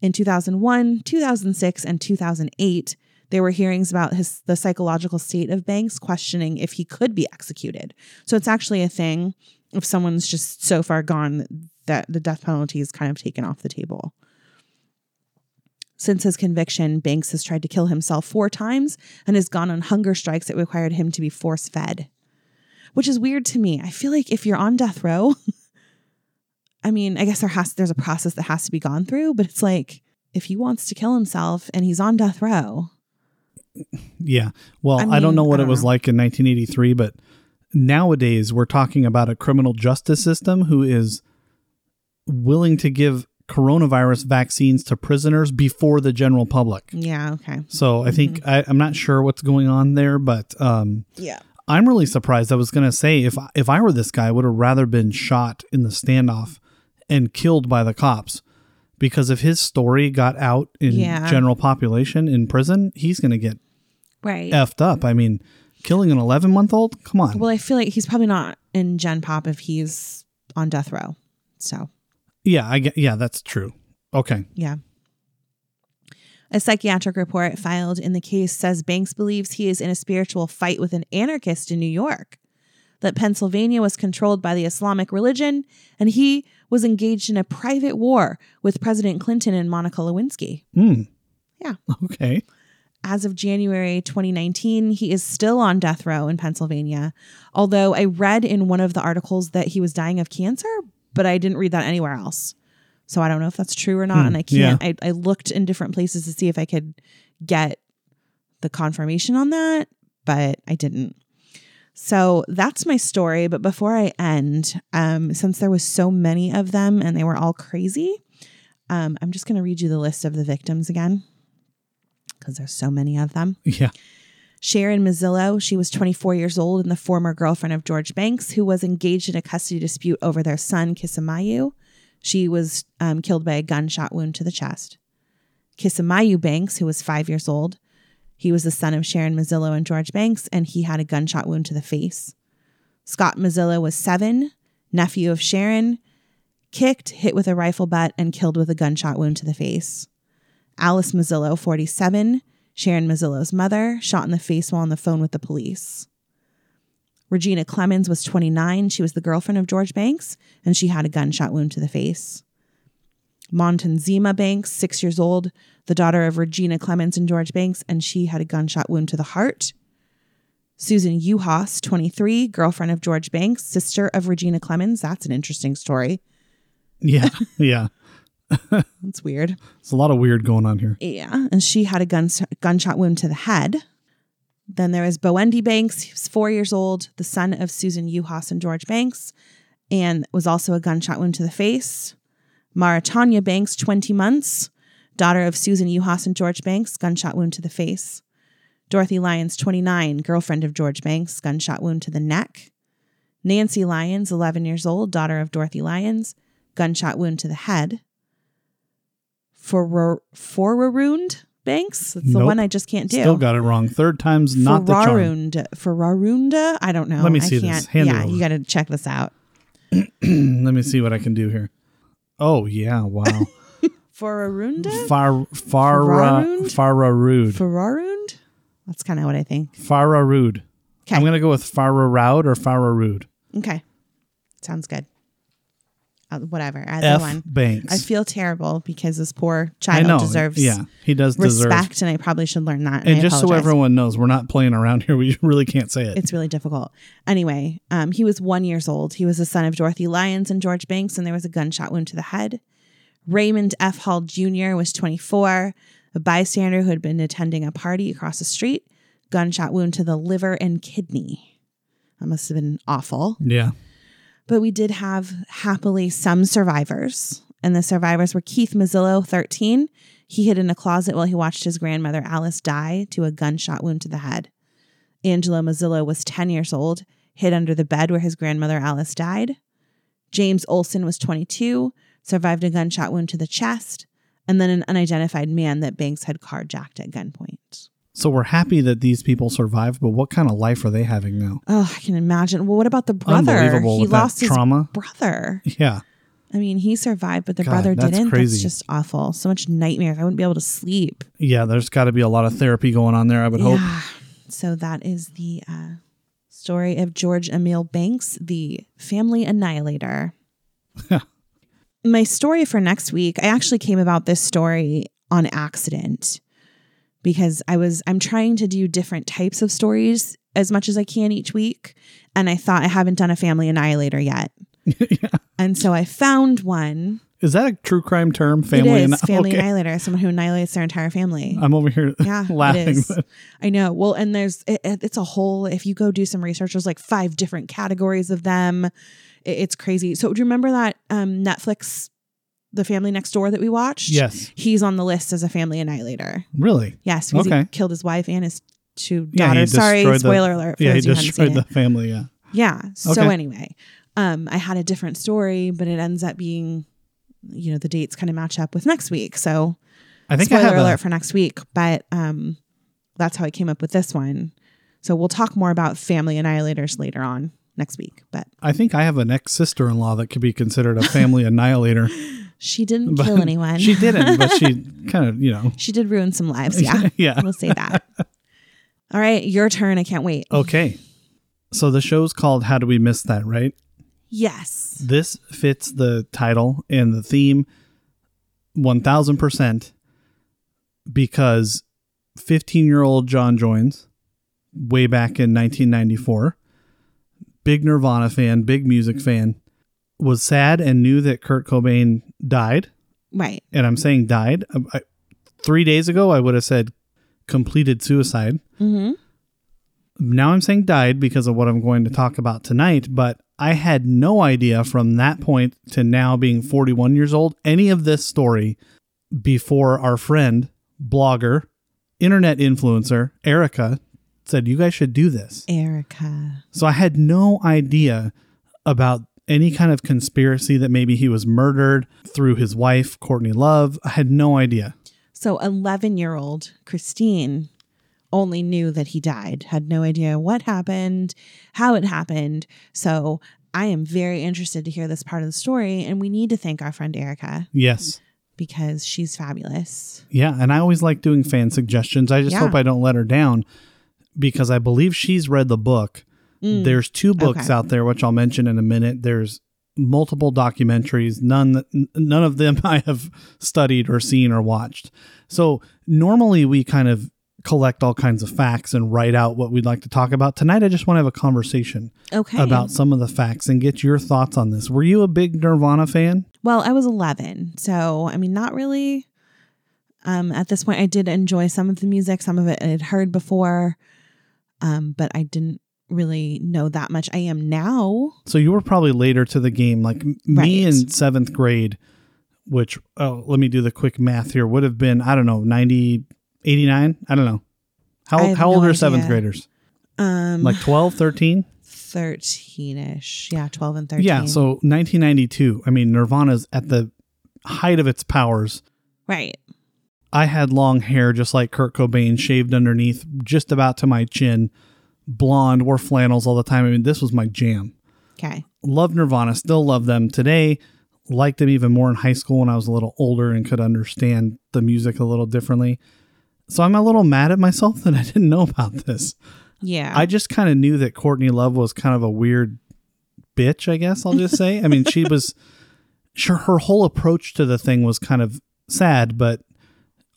In two thousand one, two thousand six, and two thousand eight, there were hearings about his, the psychological state of Banks, questioning if he could be executed. So it's actually a thing if someone's just so far gone that the death penalty is kind of taken off the table. Since his conviction, Banks has tried to kill himself four times and has gone on hunger strikes that required him to be force-fed. Which is weird to me. I feel like if you're on death row, I mean, I guess there has there's a process that has to be gone through, but it's like if he wants to kill himself and he's on death row. Yeah. Well, I, mean, I don't know what I don't it was know. like in nineteen eighty-three, but nowadays we're talking about a criminal justice system who is willing to give coronavirus vaccines to prisoners before the general public. Yeah. Okay. So I mm-hmm. think I, I'm not sure what's going on there, but um, yeah. I'm really surprised. I was going to say, if, if I were this guy, I would have rather been shot in the standoff and killed by the cops, because if his story got out in yeah. general population in prison, he's going to get right. effed up. I mean, killing an eleven month old. Come on. Well, I feel like he's probably not in Gen Pop if he's on death row. So yeah, I get, yeah, that's true. Okay. Yeah. A psychiatric report filed in the case says Banks believes he is in a spiritual fight with an anarchist in New York, that Pennsylvania was controlled by the Islamic religion, and he was engaged in a private war with President Clinton and Monica Lewinsky. Mm. Yeah. Okay. As of January twenty nineteen, he is still on death row in Pennsylvania, although I read in one of the articles that he was dying of cancer, but I didn't read that anywhere else. So I don't know if that's true or not. Hmm, and I can't, yeah. I, I looked in different places to see if I could get the confirmation on that, but I didn't. So that's my story. But before I end, um, since there was so many of them and they were all crazy, um, I'm just going to read you the list of the victims again, because there's so many of them. Yeah. Sharon Mazzillo, she was twenty-four years old and the former girlfriend of George Banks, who was engaged in a custody dispute over their son, Kisamayu. She was um, killed by a gunshot wound to the chest. Kisamayu Banks, who was five years old, he was the son of Sharon Mazzillo and George Banks, and he had a gunshot wound to the face. Scott Mazzillo was seven, nephew of Sharon, kicked, hit with a rifle butt, and killed with a gunshot wound to the face. Alice Mazzillo, forty-seven, Sharon Mazzillo's mother, shot in the face while on the phone with the police. Regina Clemens was twenty-nine. She was the girlfriend of George Banks, and she had a gunshot wound to the face. Montanzima Banks, six years old, the daughter of Regina Clemens and George Banks, and she had a gunshot wound to the heart. Susan Yuhas, twenty-three, girlfriend of George Banks, sister of Regina Clemens. That's an interesting story. Yeah, yeah. That's weird. There's a lot of weird going on here. Yeah, and she had a guns- gunshot wound to the head. Then there is Bowendi Banks. He was four years old, the son of Susan Yuhas and George Banks, and was also a gunshot wound to the face. Maritania Banks, twenty months, daughter of Susan Yuhas and George Banks, gunshot wound to the face. Dorothy Lyons, twenty-nine, girlfriend of George Banks, gunshot wound to the neck. Nancy Lyons, eleven years old, daughter of Dorothy Lyons, gunshot wound to the head. For Ferrarund Banks. That's the nope. one I just can't do. Still got it wrong. Third time's not the charm. Ferrarund. I don't know. Let me see I can't, this. Hand yeah, you got to check this out. Let me see what I can do here. Oh, yeah. Wow. Ferrarund? Far, far, Ferrarund? Ferrarund. Ferrarund? That's kind of what I think. Ferrarund. Okay. I'm going to go with Ferrarund or Ferrarund. Okay. Sounds good. Uh, whatever. Either F one. Banks. I feel terrible because this poor child I know. deserves yeah, he does respect deserve. And I probably should learn that. And, and just so everyone knows, we're not playing around here. We really can't say it. It's really difficult. Anyway, um, he was one years old. He was the son of Dorothy Lyons and George Banks, and there was a gunshot wound to the head. Raymond F. Hall Junior was twenty-four, a bystander who had been attending a party across the street. Gunshot wound to the liver and kidney. That must have been awful. Yeah. But we did have, happily, some survivors. and the survivors were Keith Mazzillo, thirteen. He hid in a closet while he watched his grandmother, Alice, die to a gunshot wound to the head. Angela Mazzillo was ten years old, hid under the bed where his grandmother, Alice, died. James Olsen was twenty-two, survived a gunshot wound to the chest, and then an unidentified man that Banks had carjacked at gunpoint. So we're happy that these people survived, but what kind of life are they having now? Oh, I can imagine. Well, what about the brother? Unbelievable. He lost his brother. Yeah. I mean, he survived, but the God, brother didn't. That's crazy. That's just awful. So much nightmares. I wouldn't be able to sleep. Yeah, there's got to be a lot of therapy going on there, I would yeah. hope. So that is the uh, story of George Emil Banks, the family annihilator. My story for next week, I actually came about this story on accident because I was, I'm trying to do different types of stories as much as I can each week. And I thought I haven't done a family annihilator yet. yeah. And so I found one. Is that a true crime term? Family it is. Anni- family okay. annihilator. Someone who annihilates their entire family. I'm over here yeah, laughing. It is. I know. Well, and there's, it, it's a whole, if you go do some research, there's like five different categories of them. It, it's crazy. So do you remember that um, Netflix, The Family Next Door that we watched? Yes. He's on the list as a family annihilator. Really? Yes. Because okay. he killed his wife and his two daughters. Yeah, Sorry, spoiler the, alert. For yeah, those he who destroyed the it. family. Yeah. Yeah. So okay. anyway, um, I had a different story, but it ends up being... you know, the dates kind of match up with next week. So I think spoiler I have alert a- for next week, but um, that's how I came up with this one. So we'll talk more about family annihilators later on next week. But I think I have an ex-sister-in-law that could be considered a family annihilator. She didn't but kill anyone. She didn't, but she kind of, you know. She did ruin some lives. Yeah. yeah. We'll say that. All right. Your turn. I can't wait. Okay. So the show's called How Do We Miss That, right? Yes. This fits the title and the theme one thousand percent because fifteen-year-old John joins way back in nineteen ninety-four. Big Nirvana fan, big music fan, was sad and knew that Kurt Cobain died. Right. And I'm saying died. I, three days ago, I would have said completed suicide. Mm-hmm. Now I'm saying died because of what I'm going to talk about tonight, but I had no idea from that point to now being forty-one years old, any of this story before our friend, blogger, internet influencer, Erica, said, you guys should do this. Erica. So I had no idea about any kind of conspiracy that maybe he was murdered through his wife, Courtney Love. I had no idea. So eleven-year-old Christine only knew that he died, had no idea what happened, how it happened. So I am very interested to hear this part of the story. And we need to thank our friend Erica. Yes. Because she's fabulous. Yeah. And I always like doing fan suggestions. I just yeah. hope I don't let her down because I believe she's read the book. Mm. There's two books okay. out there, which I'll mention in a minute. There's multiple documentaries. None, none of them I have studied or seen or watched. So normally we kind of collect all kinds of facts and write out what we'd like to talk about. Tonight, I just want to have a conversation okay. about some of the facts and get your thoughts on this. Were you a big Nirvana fan? Well, I was eleven. So, I mean, not really. Um, at this point, I did enjoy some of the music. Some of it I had heard before, um, but I didn't really know that much. I am now. So you were probably later to the game. Like me right. in seventh grade, which, oh, let me do the quick math here, would have been, I don't know, ninety... eighty-nine? I don't know. How how old no are seventh idea. Graders? Um, like twelve, thirteen? thirteen-ish. Yeah, twelve and thirteen. Yeah, so nineteen ninety-two. I mean, Nirvana's at the height of its powers. Right. I had long hair just like Kurt Cobain, shaved underneath, just about to my chin, blonde, wore flannels all the time. I mean, this was my jam. Okay. Love Nirvana, still love them today. Liked them even more in high school when I was a little older and could understand the music a little differently. So I'm a little mad at myself that I didn't know about this. Yeah. I just kind of knew that Courtney Love was kind of a weird bitch, I guess I'll just say. I mean, she was sure her whole approach to the thing was kind of sad, but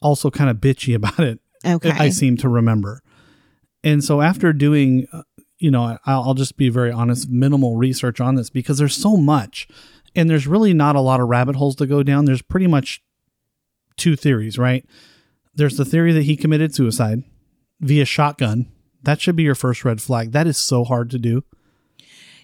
also kind of bitchy about it. Okay. I seem to remember. And so after doing, you know, I'll just be very honest, minimal research on this because there's so much and there's really not a lot of rabbit holes to go down. There's pretty much two theories, right? There's the theory that he committed suicide via shotgun. That should be your first red flag. That is so hard to do.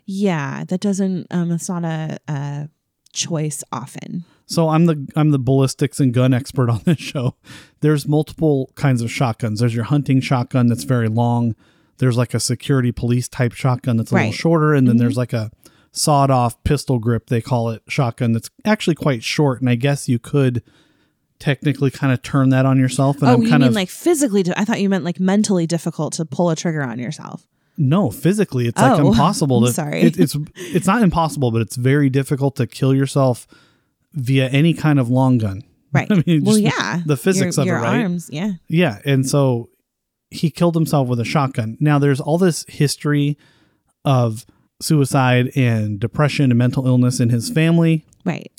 Yeah, that doesn't, um, it's not a, a choice often. So I'm the I'm the ballistics and gun expert on this show. There's multiple kinds of shotguns. There's your hunting shotgun that's very long. There's like a security police type shotgun that's a right. little shorter. And then mm-hmm. there's like a sawed off pistol grip, they call it, shotgun that's actually quite short. And I guess you could technically kind of turn that on yourself. And oh, I'm you kind mean of, like physically? I thought you meant like mentally difficult to pull a trigger on yourself. No, physically, it's oh, like impossible. To, sorry. It, it's, it's not impossible, but it's very difficult to kill yourself via any kind of long gun. Right. I mean, well, yeah. The physics your, of your it, right? arms, yeah. Yeah. And so he killed himself with a shotgun. Now, there's all this history of suicide and depression and mental illness in his family. Right.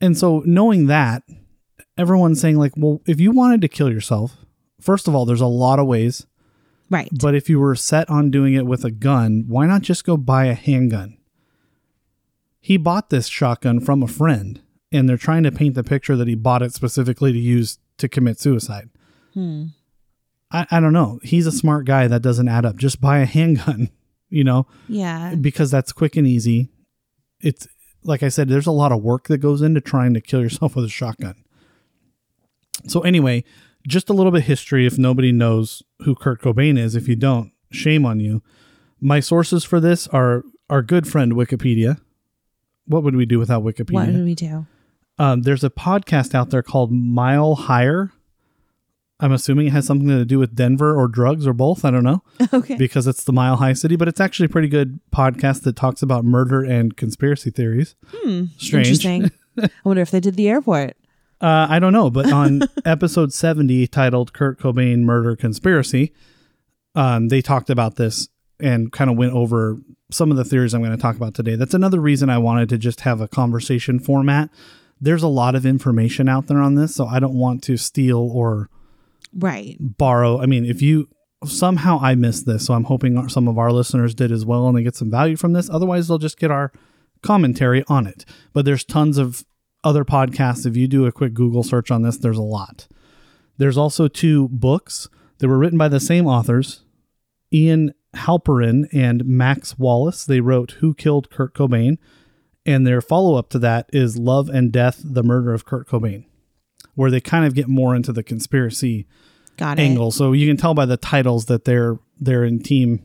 And so knowing that, everyone's saying like, well, if you wanted to kill yourself, first of all, there's a lot of ways. Right. But if you were set on doing it with a gun, why not just go buy a handgun? He bought this shotgun from a friend, and they're trying to paint the picture that he bought it specifically to use to commit suicide. Hmm. I, I don't know. He's a smart guy. That doesn't add up. Just buy a handgun, you know? Yeah. Because that's quick and easy. It's like I said, there's a lot of work that goes into trying to kill yourself with a shotgun. So anyway, just a little bit of history. If nobody knows who Kurt Cobain is, if you don't, shame on you. My sources for this are our good friend Wikipedia. What would we do without Wikipedia? What would we do? Um, there's a podcast out there called Mile Higher. I'm assuming it has something to do with Denver or drugs or both. I don't know. Okay. Because it's the Mile High City, but it's actually a pretty good podcast that talks about murder and conspiracy theories. Hmm. Strange. Interesting. I wonder if they did the airport. Uh, I don't know. But on episode seventy, titled Kurt Cobain Murder Conspiracy, um, they talked about this and kind of went over some of the theories I'm going to talk about today. That's another reason I wanted to just have a conversation format. There's a lot of information out there on this, so I don't want to steal or right. borrow. I mean, if you somehow I missed this, so I'm hoping some of our listeners did as well and they get some value from this. Otherwise, they'll just get our commentary on it. But there's tons of other podcasts. If you do a quick Google search on this, there's a lot. There's also two books that were written by the same authors, Ian Halperin and Max Wallace. They wrote Who Killed Kurt Cobain? And their follow-up to that is Love and Death, The Murder of Kurt Cobain, where they kind of get more into the conspiracy Got angle. It. So you can tell by the titles that they're they're in team.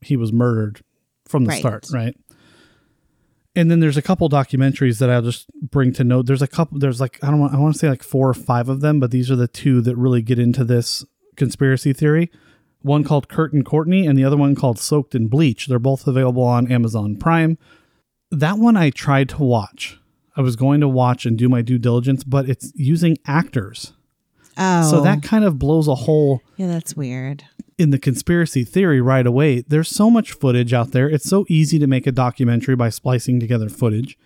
He was murdered from the right. start, right? And then there's a couple documentaries that I'll just bring to note. There's a couple, there's like, I don't want, I want to say like four or five of them, but these are the two that really get into this conspiracy theory. One called Kurt and Courtney and the other one called Soaked in Bleach. They're both available on Amazon Prime. That one I tried to watch. I was going to watch and do my due diligence, but it's using actors. Oh. So that kind of blows a hole. Yeah, that's weird. In the conspiracy theory right away. There's so much footage out there. It's so easy to make a documentary by splicing together footage.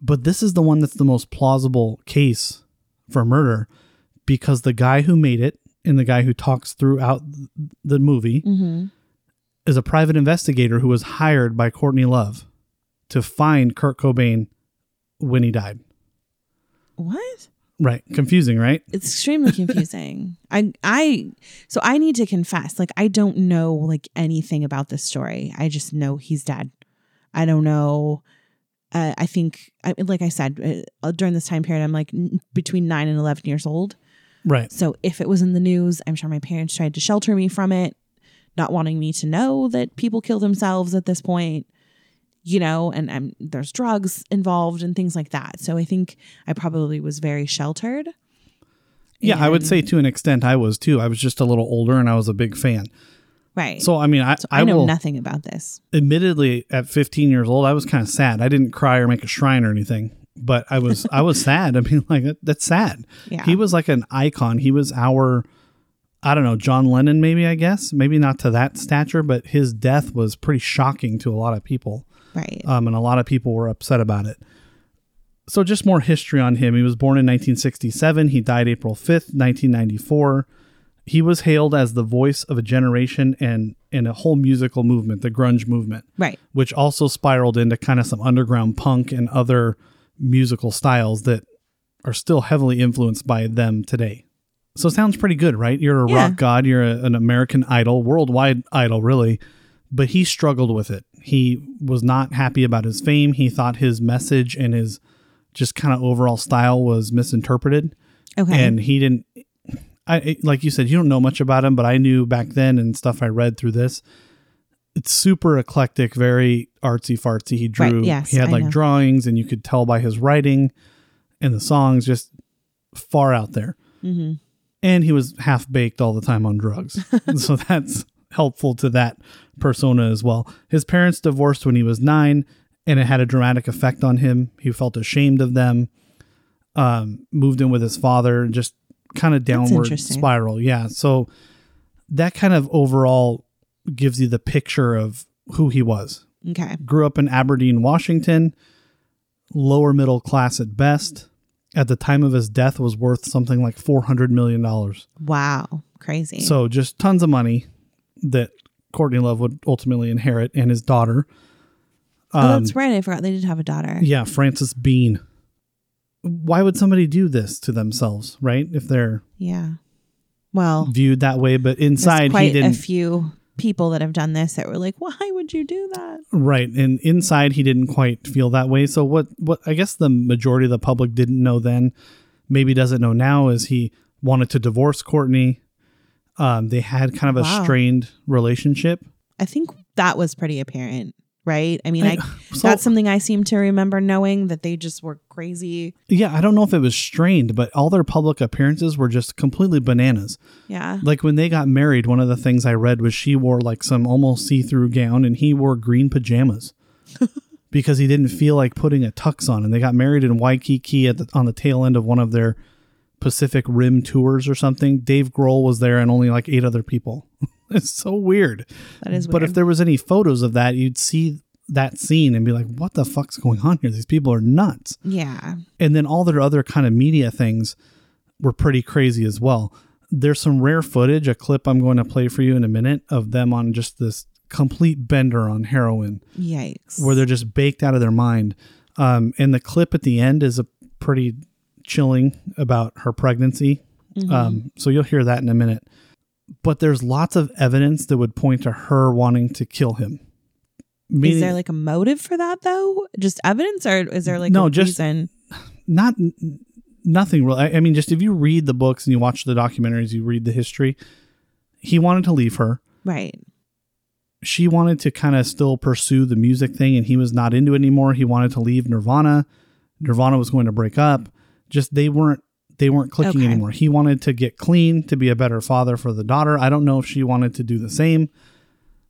But this is the one that's the most plausible case for murder because the guy who made it and the guy who talks throughout the movie mm-hmm. is a private investigator who was hired by Courtney Love to find Kurt Cobain when he died. What? Right. Confusing, right? It's extremely confusing. I, I, so I need to confess, like, I don't know like anything about this story. I just know he's dead. I don't know. Uh, I think, I, like I said, uh, during this time period, I'm like n- between nine and eleven years old. Right. So if it was in the news, I'm sure my parents tried to shelter me from it, not wanting me to know that people kill themselves at this point. You know, and I'm, there's drugs involved and things like that. So I think I probably was very sheltered. Yeah, and I would say to an extent I was too. I was just a little older and I was a big fan. Right. So, I mean, I, so I, I know will, nothing about this. Admittedly, at fifteen years old, I was kind of sad. I didn't cry or make a shrine or anything, but I was I was sad. I mean, like, that, that's sad. Yeah. He was like an icon. He was our, I don't know, John Lennon maybe, I guess. Maybe not to that stature, but his death was pretty shocking to a lot of people. Right. Um, and a lot of people were upset about it. So just more history on him. He was born in nineteen sixty-seven. He died April fifth, nineteen ninety-four. He was hailed as the voice of a generation and, and a whole musical movement, the grunge movement. Right. Which also spiraled into kind of some underground punk and other musical styles that are still heavily influenced by them today. So sounds pretty good, right? You're a yeah. rock god. You're a, an American idol, worldwide idol, really. But he struggled with it. He was not happy about his fame. He thought his message and his just kind of overall style was misinterpreted. Okay. And he didn't, I like you said, you don't know much about him, but I knew back then and stuff I read through this. It's super eclectic, very artsy fartsy. He drew, right, yes, he had I like know. drawings, and you could tell by his writing and the songs, just far out there. Mm-hmm. And he was half baked all the time on drugs. So that's helpful to that persona as well. His parents divorced when he was nine, and it had a dramatic effect on him. He felt ashamed of them, um, moved in with his father, and just kind of downward spiral. Yeah. So that kind of overall gives you the picture of who he was. Okay. Grew up in Aberdeen, Washington, lower middle class at best. At the time of his death was worth something like four hundred million dollars. Wow. Crazy. So just tons of money that Courtney Love would ultimately inherit, and his daughter. Um, oh, that's right. I forgot they did have a daughter. Yeah. Frances Bean. Why would somebody do this to themselves, right? If they're yeah, well, viewed that way. But inside, quite he didn't. A few people that have done this that were like, why would you do that? Right. And inside, he didn't quite feel that way. So what, what I guess the majority of the public didn't know then, maybe doesn't know now, is he wanted to divorce Courtney. Um, they had kind of a wow. strained relationship. I think that was pretty apparent, right? I mean, I, I so, that's something I seem to remember knowing, that they just were crazy. Yeah, I don't know if it was strained, but all their public appearances were just completely bananas. Yeah. Like when they got married, one of the things I read was she wore like some almost see-through gown, and he wore green pajamas because he didn't feel like putting a tux on. And they got married in Waikiki at the, on the tail end of one of their Pacific Rim tours or something. Dave Grohl was there and only like eight other people. It's so weird. That is weird. But if there was any photos of that, you'd see that scene and be like, what the fuck's going on here? These people are nuts. Yeah. And then all their other kind of media things were pretty crazy as well. There's some rare footage, a clip I'm going to play for you in a minute, of them on just this complete bender on heroin. Yikes. Where they're just baked out of their mind. Um, and the clip at the end is a pretty chilling about her pregnancy. Mm-hmm. Um, so you'll hear that in a minute. But there's lots of evidence that would point to her wanting to kill him. Meaning, is there like a motive for that though? Just evidence, or is there like no, a just reason? Not nothing real. I, I mean, just if you read the books and you watch the documentaries, you read the history, he wanted to leave her. Right. She wanted to kind of still pursue the music thing, and he was not into it anymore. He wanted to leave Nirvana. Nirvana was going to break up. Just they weren't they weren't clicking okay. anymore. He wanted to get clean, to be a better father for the daughter. I don't know if she wanted to do the same.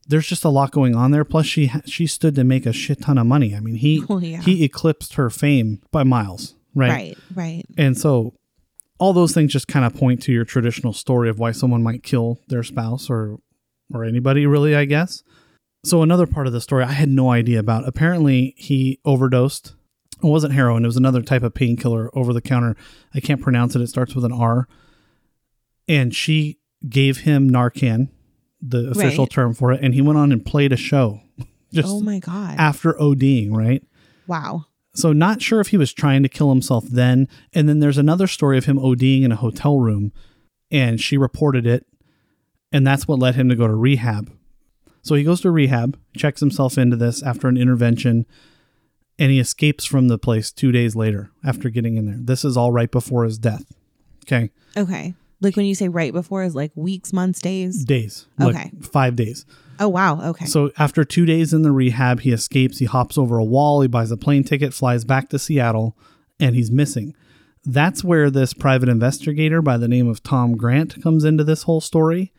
There's just a lot going on there. Plus, she she stood to make a shit ton of money. I mean, he well, yeah. he eclipsed her fame by miles, right? Right, right. And so all those things just kind of point to your traditional story of why someone might kill their spouse or or anybody, really, I guess. So another part of the story I had no idea about. Apparently, he overdosed. It wasn't heroin. It was another type of painkiller over the counter. I can't pronounce it. It starts with an R. And she gave him Narcan, the official right. term for it. And he went on and played a show. Just oh my God. After ODing, right? Wow. So not sure if he was trying to kill himself then. And then there's another story of him ODing in a hotel room. And she reported it. And that's what led him to go to rehab. So he goes to rehab, checks himself into this after an intervention. And he escapes from the place two days later after getting in there. This is all right before his death. Okay. Okay. Like when you say right before, is like weeks, months, days? Days. Okay. Like five days. Oh, wow. Okay. So after two days in the rehab, he escapes. He hops over a wall. He buys a plane ticket, flies back to Seattle, and he's missing. That's where this private investigator by the name of Tom Grant comes into this whole story.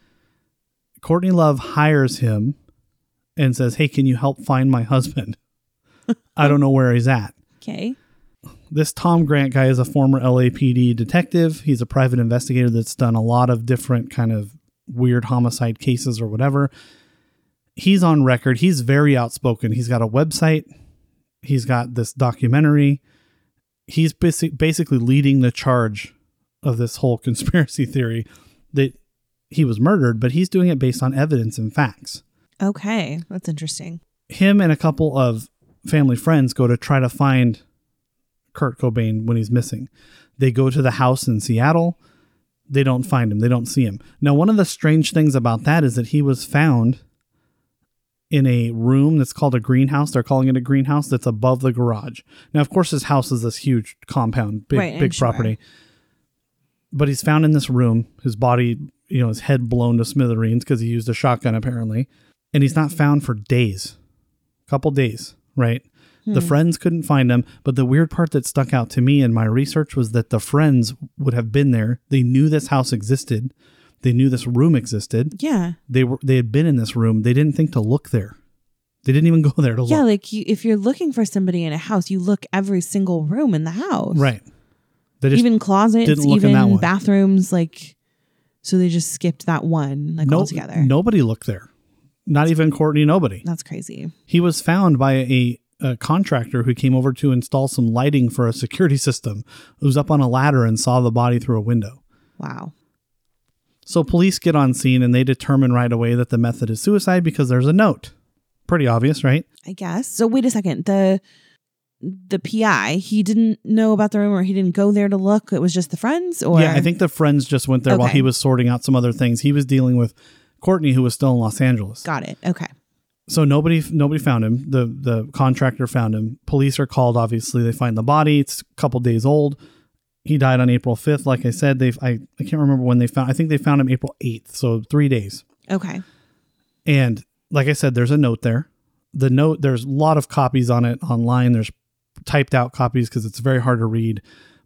Courtney Love hires him and says, hey, can you help find my husband? I don't know where he's at. Okay. This Tom Grant guy is a former L A P D detective. He's a private investigator that's done a lot of different kind of weird homicide cases or whatever. He's on record. He's very outspoken. He's got a website. He's got this documentary. He's basi- basically leading the charge of this whole conspiracy theory that he was murdered, but he's doing it based on evidence and facts. Okay. That's interesting. Him and a couple of family friends go to try to find Kurt Cobain when he's missing. They go to the house in Seattle. They don't find him. They don't see him. Now, one of the strange things about that is that he was found in a room that's called a greenhouse. They're calling it a greenhouse that's above the garage. Now, of course, his house is this huge compound, big, right, big property. Sure. But he's found in this room, his body, you know, his head blown to smithereens because he used a shotgun, apparently. And he's not found for days, a couple days, right? Hmm. The friends couldn't find him. But the weird part that stuck out to me in my research was that the friends would have been there. They knew this house existed. They knew this room existed. Yeah. They were. They had been in this room. They didn't think to look there. They didn't even go there to look. Yeah, like you, if you're looking for somebody in a house, you look every single room in the house. Right. They just even closets, didn't look even in that one. Bathrooms, like, so they just skipped that one, like, no, altogether. Nobody looked there. Not That's even Courtney, nobody. That's crazy. He was found by a, a contractor who came over to install some lighting for a security system, who's up on a ladder and saw the body through a window. Wow. So police get on scene and they determine right away that the method is suicide because there's a note. Pretty obvious, right? I guess. So wait a second. The the P I, he didn't know about the room, or he didn't go there to look. It was just the friends, or? Yeah, I think the friends just went there, okay, while he was sorting out some other things. He was dealing with Courtney, who was still in Los Angeles. Got it. Okay. So nobody nobody found him. The the contractor found him. Police are called, obviously. They find the body. It's a couple days old. He died on April fifth. Like I said, they've, I, I can't remember when they found, I think they found him April eighth. So three days. Okay. And like I said, there's a note there. The note, there's a lot of copies on it online. There's typed out copies because it's very hard to read,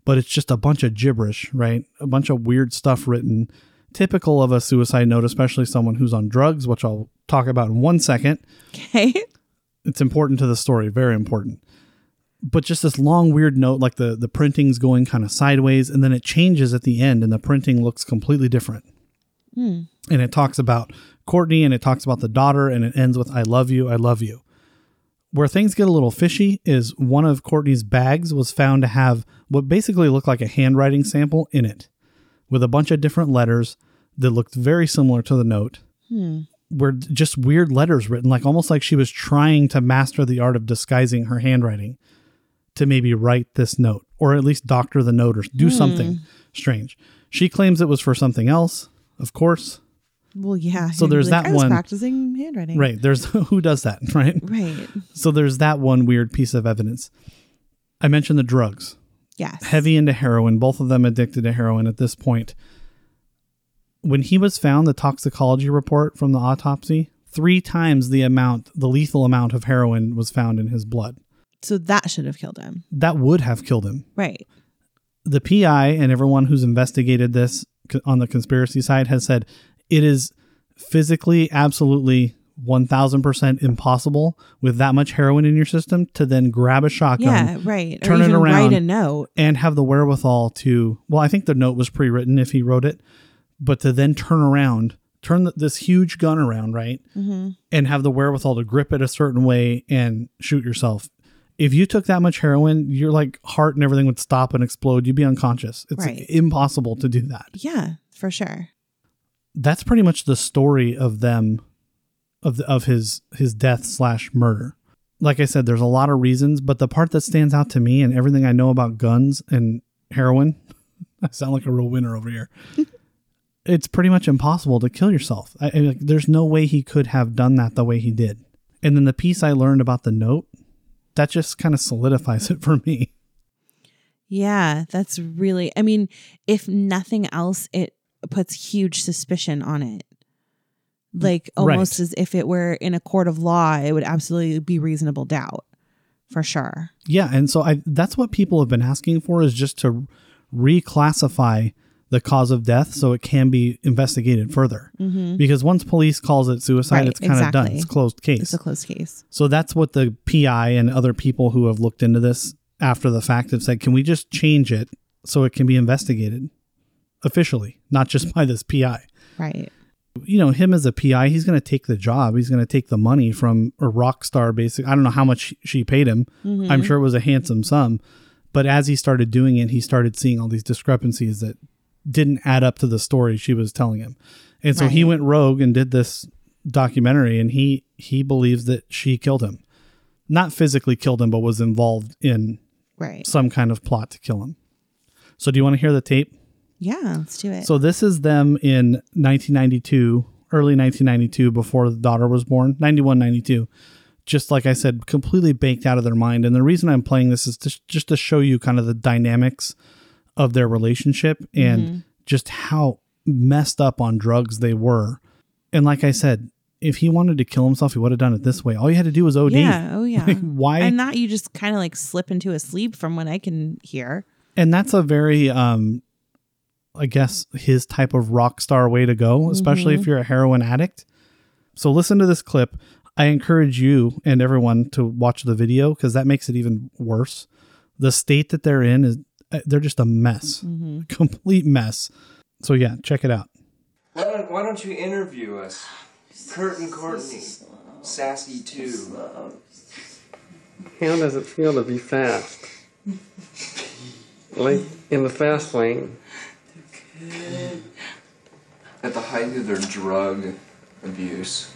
but it's just a bunch of gibberish, right? A bunch of weird stuff written, typical of a suicide note, especially someone who's on drugs, which I'll talk about in one second. Okay. It's important to the story. Very important. But just this long, weird note, like the, the printing's going kind of sideways, and then it changes at the end, and the printing looks completely different. Mm. And it talks about Courtney, and it talks about the daughter, and it ends with, I love you, I love you. Where things get a little fishy is one of Courtney's bags was found to have what basically looked like a handwriting sample in it, with a bunch of different letters that looked very similar to the note. Mm. Were just weird letters written, like almost like she was trying to master the art of disguising her handwriting, to maybe write this note, or at least doctor the note, or do mm. something strange. She claims it was for something else, of course. Well, yeah. So there's like, that I was one practicing handwriting. Right. There's who does that, right? Right. So there's that one weird piece of evidence. I mentioned the drugs. Yes. Heavy into heroin. Both of them addicted to heroin at this point. When he was found, the toxicology report from the autopsy, three times the amount, the lethal amount of heroin was found in his blood. So that should have killed him. That would have killed him. Right. The P I and everyone who's investigated this on the conspiracy side has said it is physically absolutely one thousand percent impossible with that much heroin in your system to then grab a shotgun, yeah, right, turn or even it around, write a note, and have the wherewithal to, well, I think the note was pre-written if he wrote it, but to then turn around, turn the, this huge gun around, right, mm-hmm. and have the wherewithal to grip it a certain way and shoot yourself. If you took that much heroin, your like heart and everything would stop and explode. You'd be unconscious. It's right. impossible to do that. Yeah, for sure. That's pretty much the story of them, of the, of his his death slash murder. Like I said, there's a lot of reasons, but the part that stands out to me and everything I know about guns and heroin, I sound like a real winner over here. It's pretty much impossible to kill yourself. I, I, there's no way he could have done that the way he did. And then the piece I learned about the note, that just kind of solidifies it for me. Yeah, that's really, I mean, if nothing else, it puts huge suspicion on it. Like almost right. as if it were in a court of law, it would absolutely be reasonable doubt for sure. Yeah. And so I, that's what people have been asking for, is just to reclassify the cause of death so it can be investigated further, mm-hmm. because once police calls it suicide, right, it's kind exactly. of done. It's closed case. It's a closed case. So that's what the P I and other people who have looked into this after the fact have said, can we just change it so it can be investigated officially, not just by this P I? Right. You know, him as a P I, he's going to take the job. He's going to take the money from a rock star, basically. I don't know how much she paid him. Mm-hmm. I'm sure it was a handsome sum, but as he started doing it, he started seeing all these discrepancies that didn't add up to the story she was telling him. And so right. he went rogue and did this documentary, and he, he believes that she killed him. Not physically killed him, but was involved in right. some kind of plot to kill him. So do you want to hear the tape? Yeah, let's do it. So this is them in nineteen ninety-two, or early nineteen ninety-two, before the daughter was born, ninety-one, ninety-two. Just like I said, completely baked out of their mind. And the reason I'm playing this is to, just to show you kind of the dynamics of their relationship and mm-hmm. just how messed up on drugs they were. And like I said, if he wanted to kill himself, he would have done it this way. All you had to do was O D. Yeah, oh yeah. Like, why? And not you just kind of like slip into a sleep, from what I can hear. And that's a very, um, I guess, his type of rock star way to go, especially mm-hmm. if you're a heroin addict. So listen to this clip. I encourage you and everyone to watch the video, because that makes it even worse. The state that they're in is, they're just a mess, mm-hmm. a complete mess. So yeah, check it out. Why don't, why don't you interview us? Kurt and Courtney. Sassy too. How does it feel to be fast? Like in the fast lane. At the height of their drug abuse.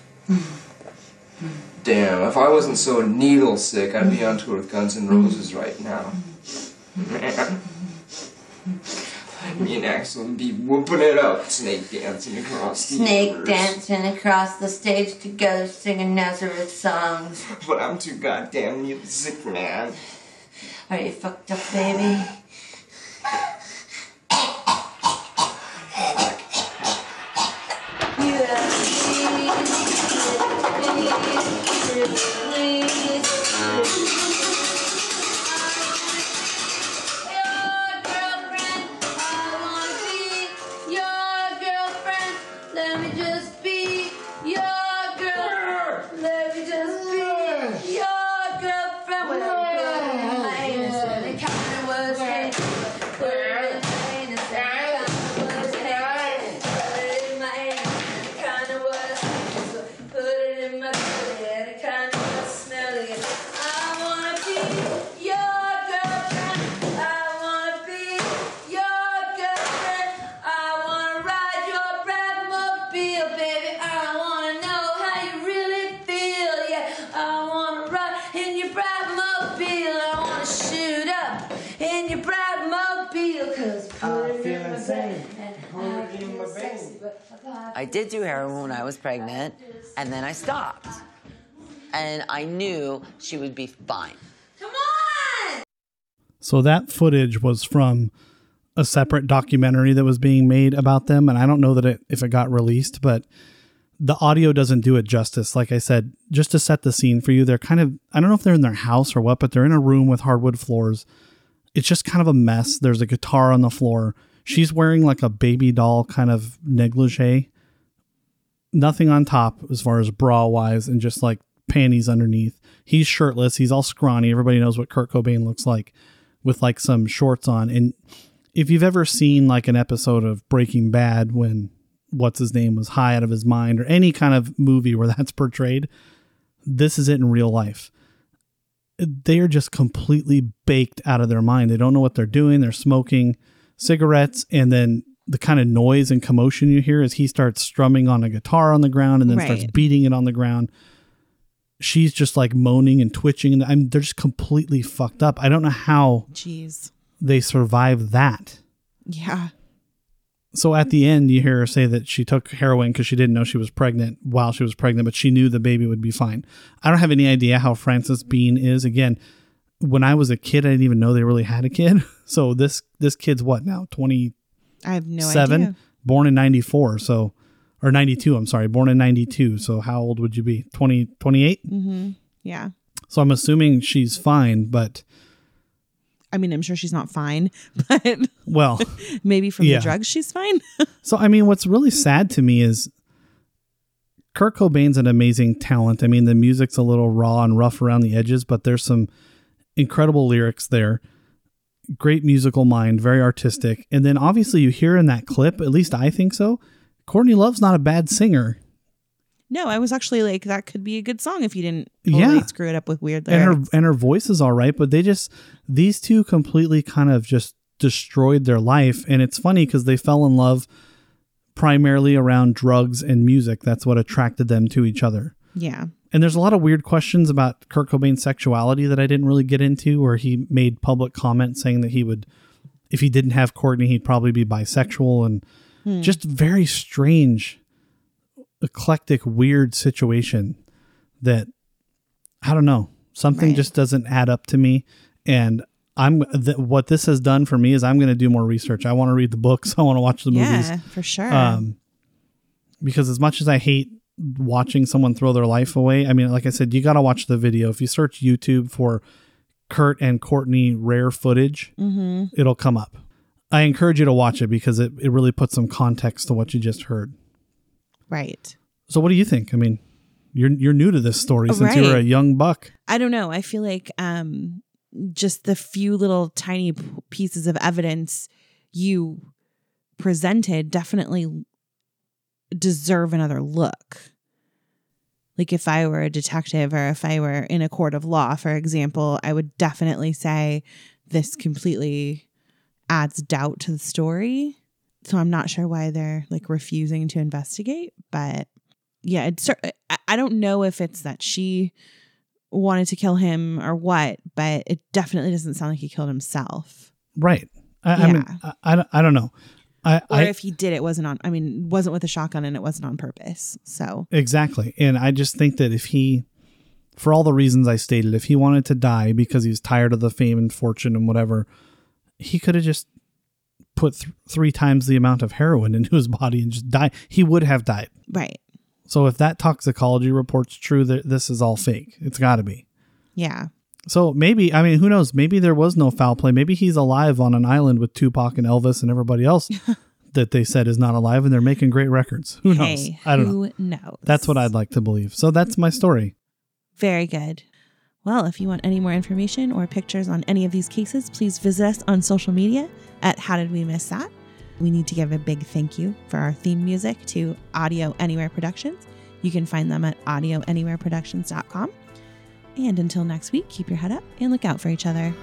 Damn, if I wasn't so needle sick, I'd be on tour with Guns N' Roses right now. Man. Me and Axel would be whooping it up, snake dancing across the Snake universe. dancing across the stage together, singing Nazareth songs. But I'm too goddamn music, man. Are you fucked up, baby? I did do heroin when I was pregnant, and then I stopped. And I knew she would be fine. Come on! So that footage was from a separate documentary that was being made about them, and I don't know that it, if it got released, but the audio doesn't do it justice. Like I said, just to set the scene for you, they're kind of, I don't know if they're in their house or what, but they're in a room with hardwood floors. It's just kind of a mess. There's a guitar on the floor. She's wearing like a baby doll kind of negligee. Nothing on top as far as bra-wise, and just like panties underneath. He's shirtless. He's all scrawny. Everybody knows what Kurt Cobain looks like, with like some shorts on. And if you've ever seen like an episode of Breaking Bad when what's-his-name was high out of his mind, or any kind of movie where that's portrayed, this is it in real life. They are just completely baked out of their mind. They don't know what they're doing. They're smoking cigarettes, and then the kind of noise and commotion you hear is he starts strumming on a guitar on the ground, and then right. starts beating it on the ground. She's just like moaning and twitching, and I'm, they're just completely fucked up. I don't know how Jeez. they survived that. Yeah. So at the end, you hear her say that she took heroin because she didn't know she was pregnant while she was pregnant, but she knew the baby would be fine. I don't have any idea how Frances Bean is. Again, when I was a kid, I didn't even know they really had a kid. So this this kid's what now? twenty. I have no Seven, idea. Born in ninety-four, so, or ninety-two, I'm sorry, born in ninety-two. So how old would you be? twenty, twenty-eight? Mm-hmm. Yeah. So I'm assuming she's fine, but. I mean, I'm sure she's not fine, but. Well. Maybe from yeah. the drugs she's fine. So, I mean, what's really sad to me is Kurt Cobain's an amazing talent. I mean, the music's a little raw and rough around the edges, but there's some incredible lyrics there. Great musical mind, very artistic. And then obviously you hear in that clip, at least I think so, Courtney Love's not a bad singer. No, I was actually like, that could be a good song if you didn't totally yeah. screw it up with weird lyrics. And her, and her voice is all right, but they just, these two completely kind of just destroyed their life. And it's funny because they fell in love primarily around drugs and music. That's what attracted them to each other. Yeah. And there's a lot of weird questions about Kurt Cobain's sexuality that I didn't really get into, where he made public comments saying that he would, if he didn't have Courtney, he'd probably be bisexual, and hmm. just very strange eclectic, weird situation that I don't know. Something right. just doesn't add up to me. And I'm th- what this has done for me is I'm going to do more research. I want to read the books. I want to watch the yeah, movies. Yeah, for sure. Um, because as much as I hate watching someone throw their life away, I mean, like I said, you got to watch the video. If you search YouTube for Kurt and Courtney rare footage, mm-hmm. it'll come up. I encourage you to watch it because it, it really puts some context to what you just heard. Right. So what do you think? I mean, you're you're new to this story since right. you were a young buck. I don't know. I feel like um, just the few little tiny pieces of evidence you presented definitely deserve another look. Like if I were a detective or if I were in a court of law, for example, I would definitely say this completely adds doubt to the story. So I'm not sure why they're like refusing to investigate, but yeah, it's, I don't know if it's that she wanted to kill him or what, but it definitely doesn't sound like he killed himself. Right. I, yeah. I mean, I, I don't know. I, or I, if he did, it wasn't on, I mean, wasn't with a shotgun and it wasn't on purpose. So exactly. And I just think that if he, for all the reasons I stated, if he wanted to die because he was tired of the fame and fortune and whatever, he could have just put th- three times the amount of heroin into his body and just die. He would have died. Right. So if that toxicology report's true, th- this is all fake. It's got to be. Yeah. So maybe, I mean, who knows? Maybe there was no foul play. Maybe he's alive on an island with Tupac and Elvis and everybody else that they said is not alive, and they're making great records. Who knows? Hey, I don't who know. Who knows? That's what I'd like to believe. So that's my story. Very good. Well, if you want any more information or pictures on any of these cases, please visit us on social media at How Did We Miss That? We need to give a big thank you for our theme music to Audio Anywhere Productions. You can find them at audio anywhere productions dot com. And until next week, keep your head up and look out for each other.